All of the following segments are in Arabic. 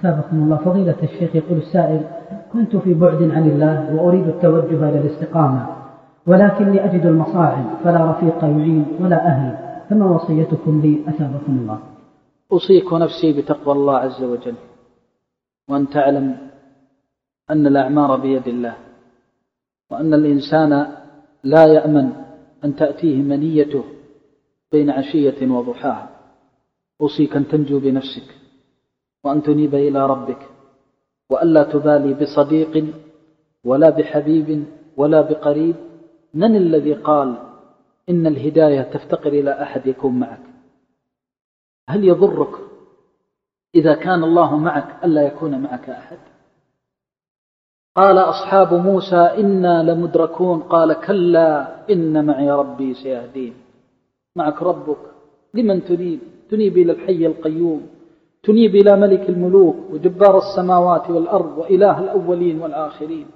أثابكم الله. فضيلة الشيخ يقول السائل: كنت في بعد عن الله وأريد التوجه إلى الاستقامة، ولكني أجد المصاعب فلا رفيق يعين ولا أهل، فما وصيتكم لي أثابكم الله؟ أوصيك نفسي بتقوى الله عز وجل، وأن تعلم أن الأعمار بيد الله، وأن الإنسان لا يأمن أن تأتيه منيته بين عشية وضحاها. أوصيك أن تنجو بنفسك، وأن تنيب إلى ربك، وألا تبالي بصديق ولا بحبيب ولا بقريب. من الذي قال إن الهداية تفتقر إلى أحد يكون معك؟ هل يضرك إذا كان الله معك ألا يكون معك أحد؟ قال أصحاب موسى: إنا لمدركون، قال: كلا إن معي ربي سيهدين. معك ربك، لمن تنيب؟ تنيب إلى الحي القيوم، تنيب إلى ملك الملوك وجبار السماوات والأرض وإله الأولين والآخرين،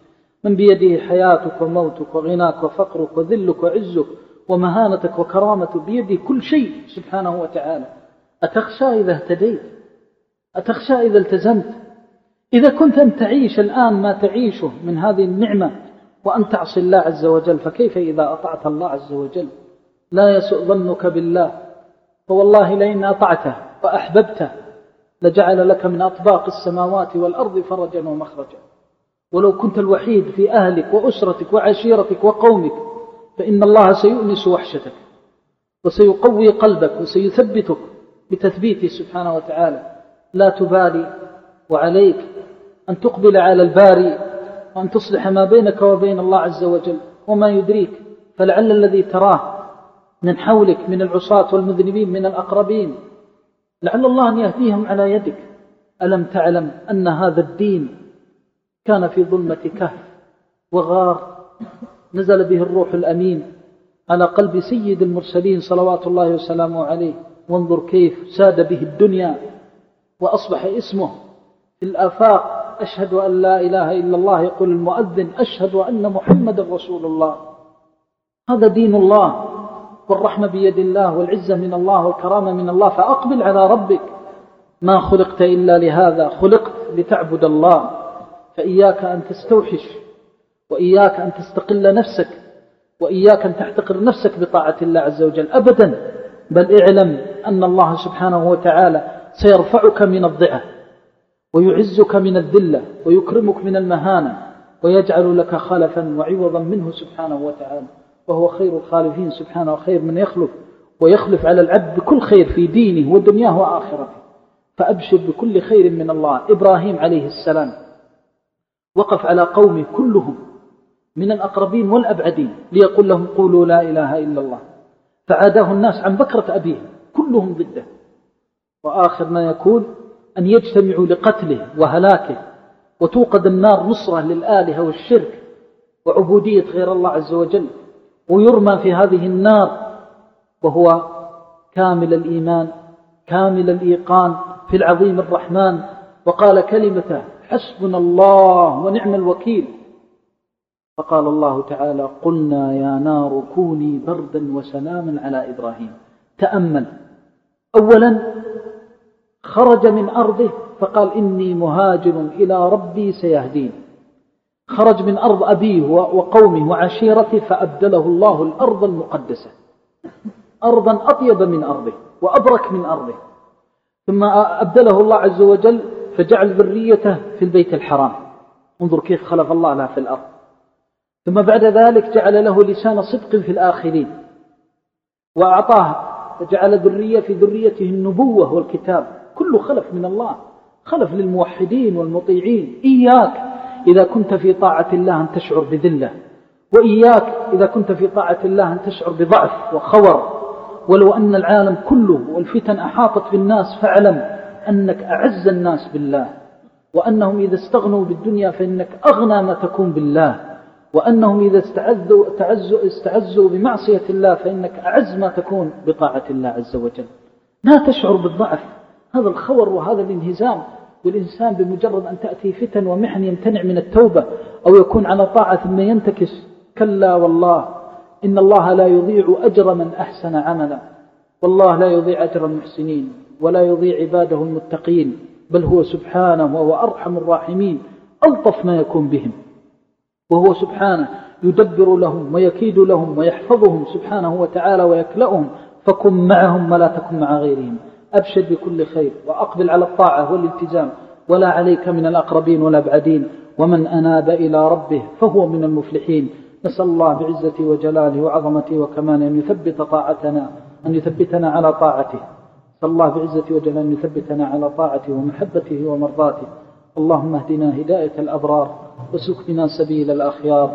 من بيده حياتك وموتك وغناك وفقرك وذلك وعزك ومهانتك وكرامتك، بيده كل شيء سبحانه وتعالى. أتخشى إذا اهتديت؟ أتخشى إذا التزمت؟ إذا كنت أن تعيش الآن ما تعيشه من هذه النعمة وأن تعصي الله عز وجل، فكيف إذا أطعت الله عز وجل؟ لا يسوء ظنك بالله، فوالله لئن أطعته وأحببته لجعل لك من أطباق السماوات والأرض فرجا ومخرجا. ولو كنت الوحيد في أهلك وأسرتك وعشيرتك وقومك، فإن الله سيؤنس وحشتك وسيقوي قلبك وسيثبتك بتثبيته سبحانه وتعالى. لا تبالي، وعليك أن تقبل على الباري، وأن تصلح ما بينك وبين الله عز وجل. وما يدريك، فلعل الذي تراه من حولك من العصاة والمذنبين من الأقربين، لعل الله أن يهديهم على يدك. ألم تعلم أن هذا الدين كان في ظلمة كهف وغار، نزل به الروح الأمين على قلب سيد المرسلين صلوات الله وسلامه عليه، وانظر كيف ساد به الدنيا وأصبح اسمه في الآفاق أشهد أن لا إله إلا الله، يقول المؤذن أشهد أن محمد رسول الله. هذا دين الله، والرحمة بيد الله، والعزة من الله، والكرامة من الله. فأقبل على ربك، ما خلقت إلا لهذا، خلقت لتعبد الله. فإياك أن تستوحش، وإياك أن تستقل نفسك، وإياك أن تحتقر نفسك بطاعة الله عز وجل أبدا. بل اعلم أن الله سبحانه وتعالى سيرفعك من الضعف، ويعزك من الذلة، ويكرمك من المهانة، ويجعل لك خلفا وعوضا منه سبحانه وتعالى، وهو خير الخالفين سبحانه، وخير من يخلف، ويخلف على العبد بكل خير في دينه ودنياه وآخرته. فأبشر بكل خير من الله. إبراهيم عليه السلام وقف على قومه كلهم من الأقربين والأبعدين ليقول لهم قولوا لا إله إلا الله، فعاداه الناس عن بكرة أبيه كلهم ضده، وآخر ما يكون أن يجتمعوا لقتله وهلاكه، وتوقد النار نصرة للآلهة والشرك وعبودية غير الله عز وجل، ويرمى في هذه النار وهو كامل الإيمان كامل الإيقان في العظيم الرحمن، وقال كلمته حسبنا الله ونعم الوكيل. فقال الله تعالى قلنا يا نار كوني بردا وسلاما على إبراهيم. تأمل، أولا خرج من أرضه فقال إني مهاجر إلى ربي سيهدين، خرج من أرض أبيه وقومه وعشيرته فأبدله الله الأرض المقدسة أرضا أطيب من أرضه وأبرك من أرضه، ثم أبدله الله عز وجل فجعل ذريته في البيت الحرام، انظر كيف خلف الله لها في الأرض، ثم بعد ذلك جعل له لسان صدق في الآخرين، وأعطاه جعل ذرية في ذريته النبوة والكتاب، كله خلف من الله، خلف للموحدين والمطيعين. إياك إذا كنت في طاعة الله أن تشعر بذلة، وإياك إذا كنت في طاعة الله أن تشعر بضعف وخور، ولو أن العالم كله والفتن أحاطت بالناس، فاعلم أنك أعز الناس بالله، وأنهم إذا استغنوا بالدنيا فإنك أغنى ما تكون بالله، وأنهم إذا استعزوا بمعصية الله فإنك أعز ما تكون بطاعة الله عز وجل. لا تشعر بالضعف، هذا الخور وهذا الانهزام. والإنسان بمجرد أن تأتي فتن ومحن يمتنع من التوبة، أو يكون على طاعة ثم ينتكس. كلا والله، إن الله لا يضيع أجر من أحسن عملا، والله لا يضيع أجر المحسنين، ولا يضيع عباده المتقين. بل هو سبحانه وهو أرحم الراحمين ألطف ما يكون بهم، وهو سبحانه يدبر لهم ويكيد لهم ويحفظهم سبحانه وتعالى ويكلأهم، فكن معهم ولا تكن مع غيرهم، أبشر بكل خير وأقبل على الطاعة والالتزام، ولا عليك من الأقربين والأبعدين، ومن أناب إلى ربه فهو من المفلحين. نسأل الله بعزته وجلاله وعظمته وكماله أن يثبت طاعتنا، أن يثبتنا على طاعته، نسأل الله بعزته وجلاله أن يثبتنا على طاعته ومحبته ومرضاته. اللهم اهدنا هداية الأبرار، وسلك بنا سبيل الأخيار،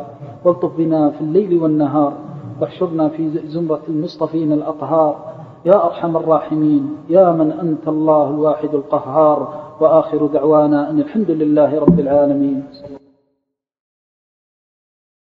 والطف بنا في الليل والنهار، واحشرنا في زمرة المصطفين الأطهار، يا أرحم الراحمين، يا من أنت الله الواحد القهار. وآخر دعوانا أن الحمد لله رب العالمين.